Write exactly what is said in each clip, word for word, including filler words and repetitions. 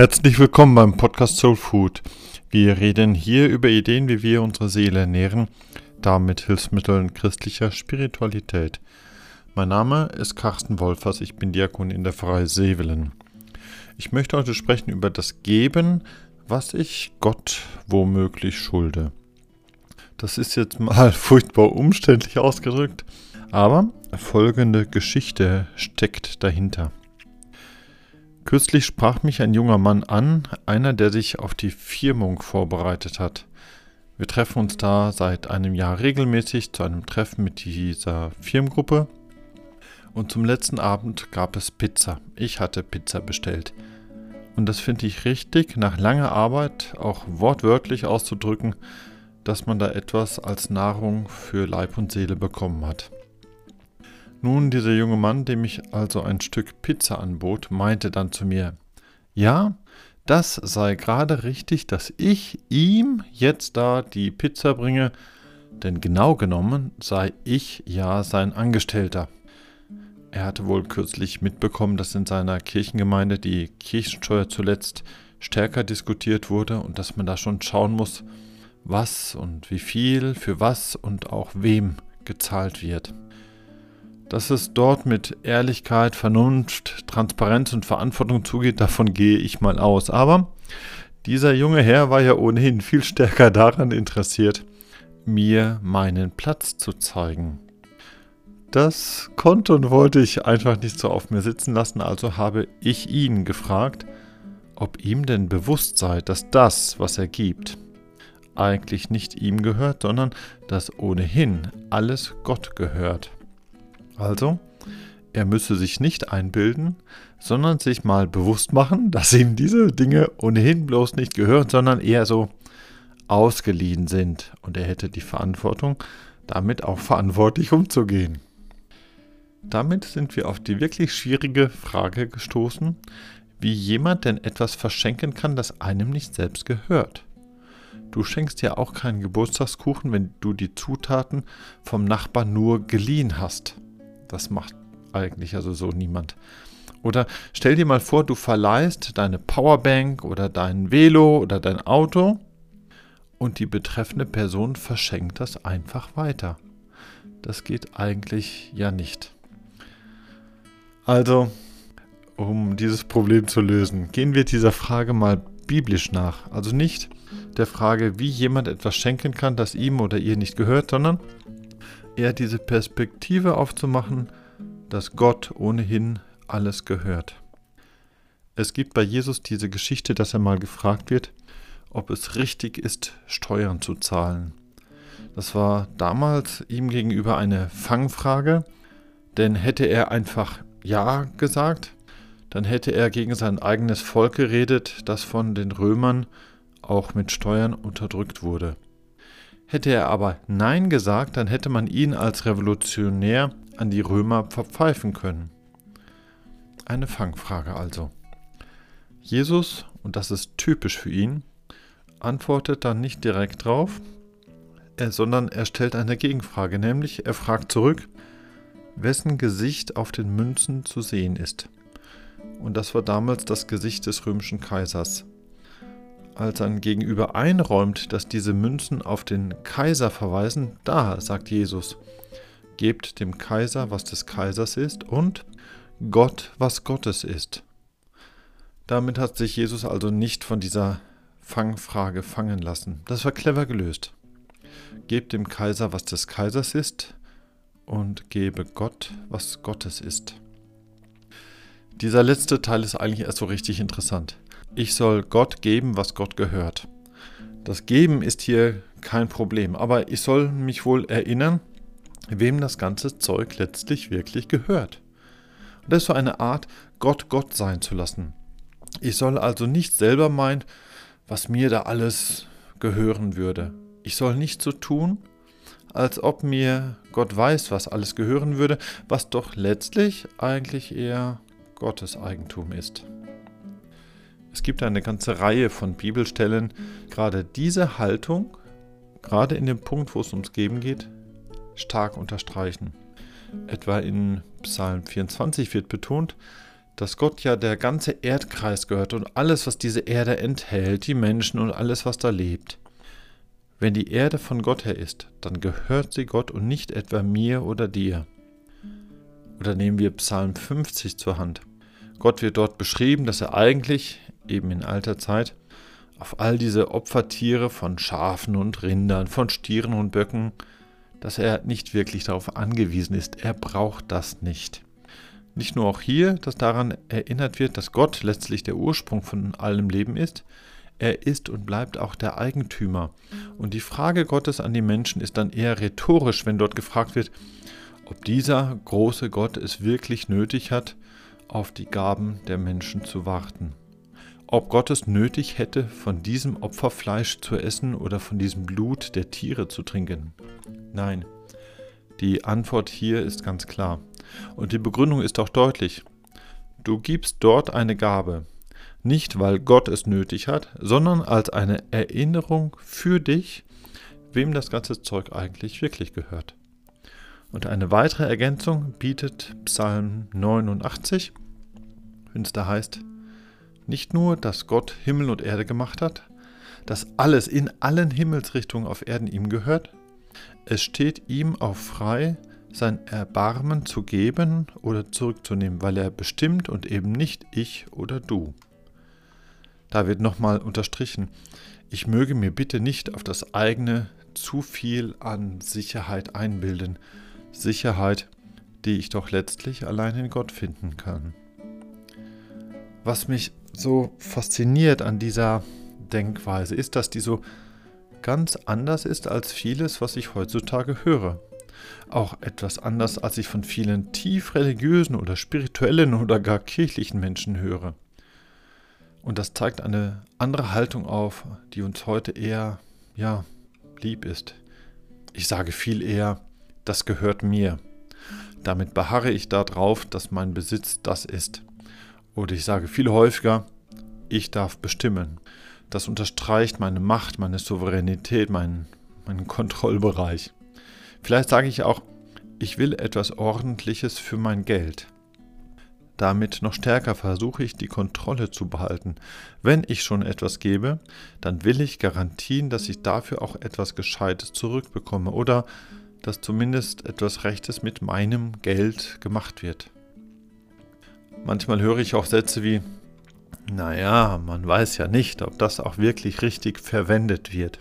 Herzlich willkommen beim Podcast Soul Food. Wir reden hier über Ideen, wie wir unsere Seele ernähren, da mit Hilfsmitteln christlicher Spiritualität. Mein Name ist Carsten Wolfers, ich bin Diakon in der Pfarrei Sevelen. Ich möchte heute sprechen über das Geben, was ich Gott womöglich schulde. Das ist jetzt mal furchtbar umständlich ausgedrückt, aber folgende Geschichte steckt dahinter. Kürzlich sprach mich ein junger Mann an, einer, der sich auf die Firmung vorbereitet hat. Wir treffen uns da seit einem Jahr regelmäßig zu einem Treffen mit dieser Firmengruppe. Und zum letzten Abend gab es Pizza. Ich hatte Pizza bestellt. Und das finde ich richtig, nach langer Arbeit auch wortwörtlich auszudrücken, dass man da etwas als Nahrung für Leib und Seele bekommen hat. Nun, dieser junge Mann, dem ich also ein Stück Pizza anbot, meinte dann zu mir, ja, das sei gerade richtig, dass ich ihm jetzt da die Pizza bringe, denn genau genommen sei ich ja sein Angestellter. Er hatte wohl kürzlich mitbekommen, dass in seiner Kirchengemeinde die Kirchensteuer zuletzt stärker diskutiert wurde und dass man da schon schauen muss, was und wie viel, für was und auch wem gezahlt wird. Dass es dort mit Ehrlichkeit, Vernunft, Transparenz und Verantwortung zugeht, davon gehe ich mal aus. Aber dieser junge Herr war ja ohnehin viel stärker daran interessiert, mir meinen Platz zu zeigen. Das konnte und wollte ich einfach nicht so auf mir sitzen lassen, also habe ich ihn gefragt, ob ihm denn bewusst sei, dass das, was er gibt, eigentlich nicht ihm gehört, sondern dass ohnehin alles Gott gehört. Also, er müsse sich nicht einbilden, sondern sich mal bewusst machen, dass ihm diese Dinge ohnehin bloß nicht gehören, sondern eher so ausgeliehen sind. Und er hätte die Verantwortung, damit auch verantwortlich umzugehen. Damit sind wir auf die wirklich schwierige Frage gestoßen, wie jemand denn etwas verschenken kann, das einem nicht selbst gehört. Du schenkst ja auch keinen Geburtstagskuchen, wenn du die Zutaten vom Nachbarn nur geliehen hast. Das macht eigentlich also so niemand. Oder stell dir mal vor, du verleihst deine Powerbank oder dein Velo oder dein Auto und die betreffende Person verschenkt das einfach weiter. Das geht eigentlich ja nicht. Also, um dieses Problem zu lösen, gehen wir dieser Frage mal biblisch nach. Also nicht der Frage, wie jemand etwas schenken kann, das ihm oder ihr nicht gehört, sondern eher diese Perspektive aufzumachen, dass Gott ohnehin alles gehört. Es gibt bei Jesus diese Geschichte, dass er mal gefragt wird, ob es richtig ist, Steuern zu zahlen. Das war damals ihm gegenüber eine Fangfrage, denn hätte er einfach Ja gesagt, dann hätte er gegen sein eigenes Volk geredet, das von den Römern auch mit Steuern unterdrückt wurde. Hätte er aber Nein gesagt, dann hätte man ihn als Revolutionär an die Römer verpfeifen können. Eine Fangfrage also. Jesus, und das ist typisch für ihn, antwortet dann nicht direkt drauf, sondern er stellt eine Gegenfrage, nämlich er fragt zurück, wessen Gesicht auf den Münzen zu sehen ist. Und das war damals das Gesicht des römischen Kaisers. Als sein Gegenüber einräumt, dass diese Münzen auf den Kaiser verweisen, da sagt Jesus, gebt dem Kaiser, was des Kaisers ist und Gott, was Gottes ist. Damit hat sich Jesus also nicht von dieser Fangfrage fangen lassen. Das war clever gelöst. Gebt dem Kaiser, was des Kaisers ist und gebe Gott, was Gottes ist. Dieser letzte Teil ist eigentlich erst so richtig interessant. Ich soll Gott geben, was Gott gehört. Das Geben ist hier kein Problem, aber ich soll mich wohl erinnern, wem das ganze Zeug letztlich wirklich gehört. Und das ist so eine Art, Gott Gott sein zu lassen. Ich soll also nicht selber meinen, was mir da alles gehören würde. Ich soll nicht so tun, als ob mir Gott weiß, was alles gehören würde, was doch letztlich eigentlich eher Gottes Eigentum ist. Es gibt eine ganze Reihe von Bibelstellen, gerade diese Haltung, gerade in dem Punkt, wo es ums Geben geht, stark unterstreichen. Etwa in Psalm vierundzwanzig wird betont, dass Gott ja der ganze Erdkreis gehört und alles, was diese Erde enthält, die Menschen und alles, was da lebt. Wenn die Erde von Gott her ist, dann gehört sie Gott und nicht etwa mir oder dir. Oder nehmen wir Psalm fünfzig zur Hand. Gott wird dort beschrieben, dass er eigentlich, eben in alter Zeit, auf all diese Opfertiere von Schafen und Rindern, von Stieren und Böcken, dass er nicht wirklich darauf angewiesen ist. Er braucht das nicht. Nicht nur auch hier, dass daran erinnert wird, dass Gott letztlich der Ursprung von allem Leben ist. Er ist und bleibt auch der Eigentümer. Und die Frage Gottes an die Menschen ist dann eher rhetorisch, wenn dort gefragt wird, ob dieser große Gott es wirklich nötig hat, auf die Gaben der Menschen zu warten. Ob Gott es nötig hätte, von diesem Opferfleisch zu essen oder von diesem Blut der Tiere zu trinken. Nein, die Antwort hier ist ganz klar. Und die Begründung ist auch deutlich. Du gibst dort eine Gabe, nicht weil Gott es nötig hat, sondern als eine Erinnerung für dich, wem das ganze Zeug eigentlich wirklich gehört. Und eine weitere Ergänzung bietet Psalm neunundachtzig, wenn es da heißt, nicht nur, dass Gott Himmel und Erde gemacht hat, dass alles in allen Himmelsrichtungen auf Erden ihm gehört, es steht ihm auch frei, sein Erbarmen zu geben oder zurückzunehmen, weil er bestimmt und eben nicht ich oder du. Da wird nochmal unterstrichen, ich möge mir bitte nicht auf das eigene zu viel an Sicherheit einbilden. Sicherheit, die ich doch letztlich allein in Gott finden kann. Was mich so fasziniert an dieser Denkweise ist, dass die so ganz anders ist als vieles, was ich heutzutage höre. Auch etwas anders, als ich von vielen tief religiösen oder spirituellen oder gar kirchlichen Menschen höre. Und das zeigt eine andere Haltung auf, die uns heute eher, ja, lieb ist. Ich sage viel eher, das gehört mir. Damit beharre ich darauf, dass mein Besitz das ist. Oder ich sage viel häufiger, ich darf bestimmen. Das unterstreicht meine Macht, meine Souveränität, meinen, meinen Kontrollbereich. Vielleicht sage ich auch, ich will etwas Ordentliches für mein Geld. Damit noch stärker versuche ich, die Kontrolle zu behalten. Wenn ich schon etwas gebe, dann will ich garantieren, dass ich dafür auch etwas Gescheites zurückbekomme oder dass zumindest etwas Rechtes mit meinem Geld gemacht wird. Manchmal höre ich auch Sätze wie, naja, man weiß ja nicht, ob das auch wirklich richtig verwendet wird.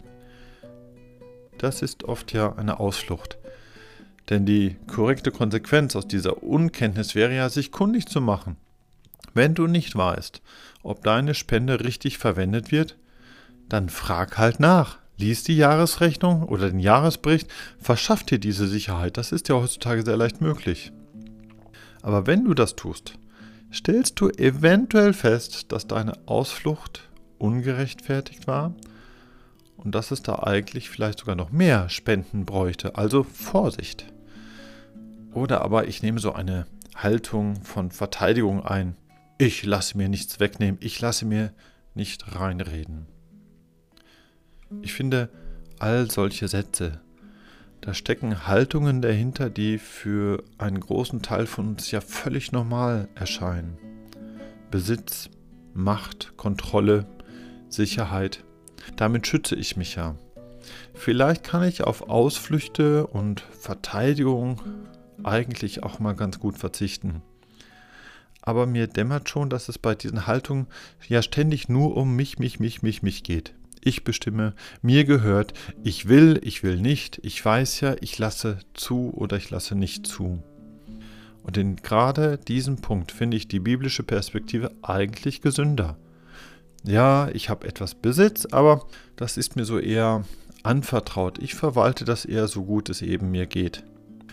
Das ist oft ja eine Ausflucht. Denn die korrekte Konsequenz aus dieser Unkenntnis wäre ja, sich kundig zu machen. Wenn du nicht weißt, ob deine Spende richtig verwendet wird, dann frag halt nach. Lies die Jahresrechnung oder den Jahresbericht, verschaff dir diese Sicherheit. Das ist ja heutzutage sehr leicht möglich. Aber wenn du das tust, stellst du eventuell fest, dass deine Ausflucht ungerechtfertigt war und dass es da eigentlich vielleicht sogar noch mehr Spenden bräuchte. Also Vorsicht. Oder aber ich nehme so eine Haltung von Verteidigung ein. Ich lasse mir nichts wegnehmen, ich lasse mir nicht reinreden. Ich finde, all solche Sätze, da stecken Haltungen dahinter, die für einen großen Teil von uns ja völlig normal erscheinen. Besitz, Macht, Kontrolle, Sicherheit, damit schütze ich mich ja. Vielleicht kann ich auf Ausflüchte und Verteidigung eigentlich auch mal ganz gut verzichten. Aber mir dämmert schon, dass es bei diesen Haltungen ja ständig nur um mich, mich, mich, mich, mich geht. Ich bestimme, mir gehört, ich will, ich will nicht, ich weiß ja, ich lasse zu oder ich lasse nicht zu. Und in gerade diesem Punkt finde ich die biblische Perspektive eigentlich gesünder. Ja, ich habe etwas Besitz, aber das ist mir so eher anvertraut. Ich verwalte das eher so gut es eben mir geht.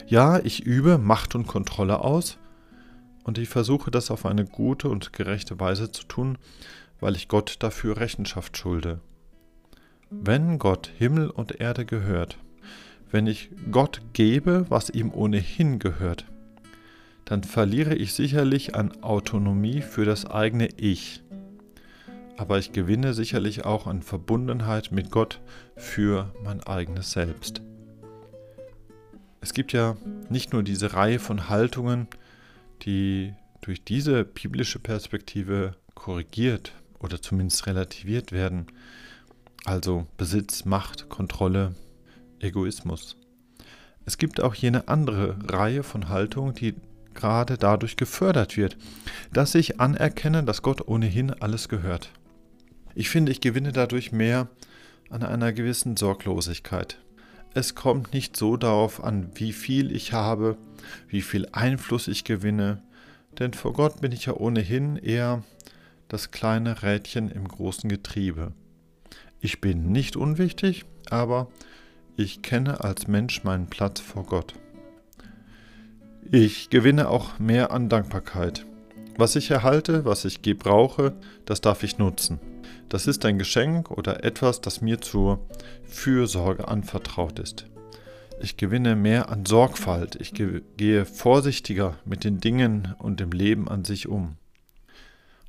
Ja, ich übe Macht und Kontrolle aus und ich versuche das auf eine gute und gerechte Weise zu tun, weil ich Gott dafür Rechenschaft schulde. Wenn Gott Himmel und Erde gehört, wenn ich Gott gebe, was ihm ohnehin gehört, dann verliere ich sicherlich an Autonomie für das eigene Ich. Aber ich gewinne sicherlich auch an Verbundenheit mit Gott für mein eigenes Selbst. Es gibt ja nicht nur diese Reihe von Haltungen, die durch diese biblische Perspektive korrigiert oder zumindest relativiert werden. Also Besitz, Macht, Kontrolle, Egoismus. Es gibt auch jene andere Reihe von Haltungen, die gerade dadurch gefördert wird, dass ich anerkenne, dass Gott ohnehin alles gehört. Ich finde, ich gewinne dadurch mehr an einer gewissen Sorglosigkeit. Es kommt nicht so darauf an, wie viel ich habe, wie viel Einfluss ich gewinne, denn vor Gott bin ich ja ohnehin eher das kleine Rädchen im großen Getriebe. Ich bin nicht unwichtig, aber ich kenne als Mensch meinen Platz vor Gott. Ich gewinne auch mehr an Dankbarkeit. Was ich erhalte, was ich gebrauche, das darf ich nutzen. Das ist ein Geschenk oder etwas, das mir zur Fürsorge anvertraut ist. Ich gewinne mehr an Sorgfalt. Ich gehe vorsichtiger mit den Dingen und dem Leben an sich um.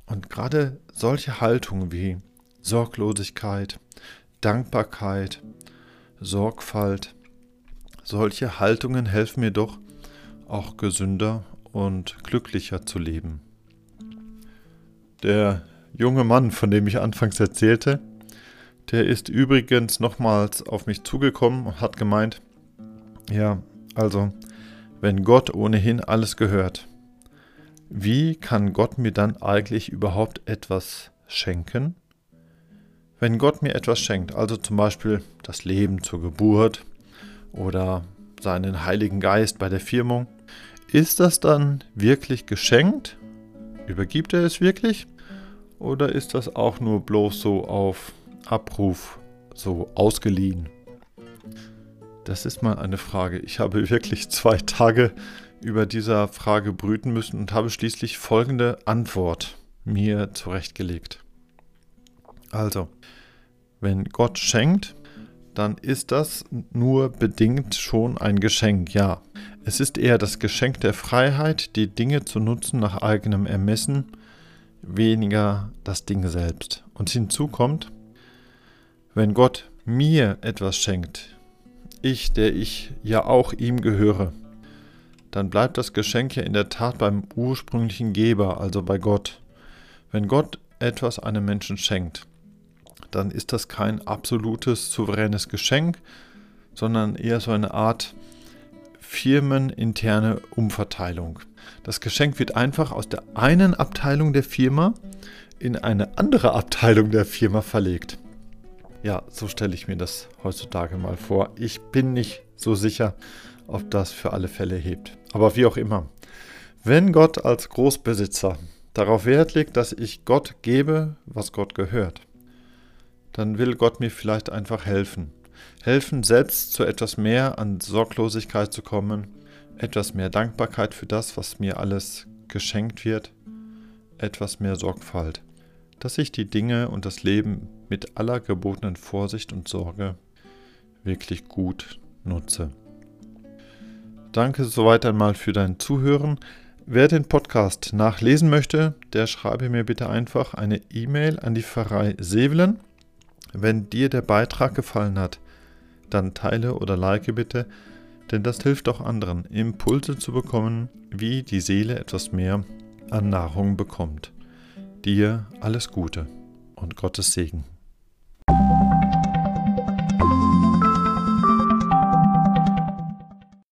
Und gerade solche Haltungen wie Sorglosigkeit, Dankbarkeit, Sorgfalt, solche Haltungen helfen mir doch, auch gesünder und glücklicher zu leben. Der junge Mann, von dem ich anfangs erzählte, der ist übrigens nochmals auf mich zugekommen und hat gemeint, ja, also, wenn Gott ohnehin alles gehört, wie kann Gott mir dann eigentlich überhaupt etwas schenken? Wenn Gott mir etwas schenkt, also zum Beispiel das Leben zur Geburt oder seinen Heiligen Geist bei der Firmung, ist das dann wirklich geschenkt? Übergibt er es wirklich? Oder ist das auch nur bloß so auf Abruf, so ausgeliehen? Das ist mal eine Frage. Ich habe wirklich zwei Tage über dieser Frage brüten müssen und habe schließlich folgende Antwort mir zurechtgelegt. Also, wenn Gott schenkt, dann ist das nur bedingt schon ein Geschenk, ja. Es ist eher das Geschenk der Freiheit, die Dinge zu nutzen nach eigenem Ermessen, weniger das Ding selbst. Und hinzu kommt, wenn Gott mir etwas schenkt, ich, der ich ja auch ihm gehöre, dann bleibt das Geschenk ja in der Tat beim ursprünglichen Geber, also bei Gott. Wenn Gott etwas einem Menschen schenkt, dann ist das kein absolutes, souveränes Geschenk, sondern eher so eine Art firmeninterne Umverteilung. Das Geschenk wird einfach aus der einen Abteilung der Firma in eine andere Abteilung der Firma verlegt. Ja, so stelle ich mir das heutzutage mal vor. Ich bin nicht so sicher, ob das für alle Fälle hebt. Aber wie auch immer, wenn Gott als Großbesitzer darauf Wert legt, dass ich Gott gebe, was Gott gehört, dann will Gott mir vielleicht einfach helfen. Helfen, selbst zu etwas mehr an Sorglosigkeit zu kommen, etwas mehr Dankbarkeit für das, was mir alles geschenkt wird, etwas mehr Sorgfalt, dass ich die Dinge und das Leben mit aller gebotenen Vorsicht und Sorge wirklich gut nutze. Danke soweit einmal für dein Zuhören. Wer den Podcast nachlesen möchte, der schreibe mir bitte einfach eine E-Mail an die Pfarrei Sevelen. Wenn dir der Beitrag gefallen hat, dann teile oder like bitte, denn das hilft auch anderen, Impulse zu bekommen, wie die Seele etwas mehr an Nahrung bekommt. Dir alles Gute und Gottes Segen.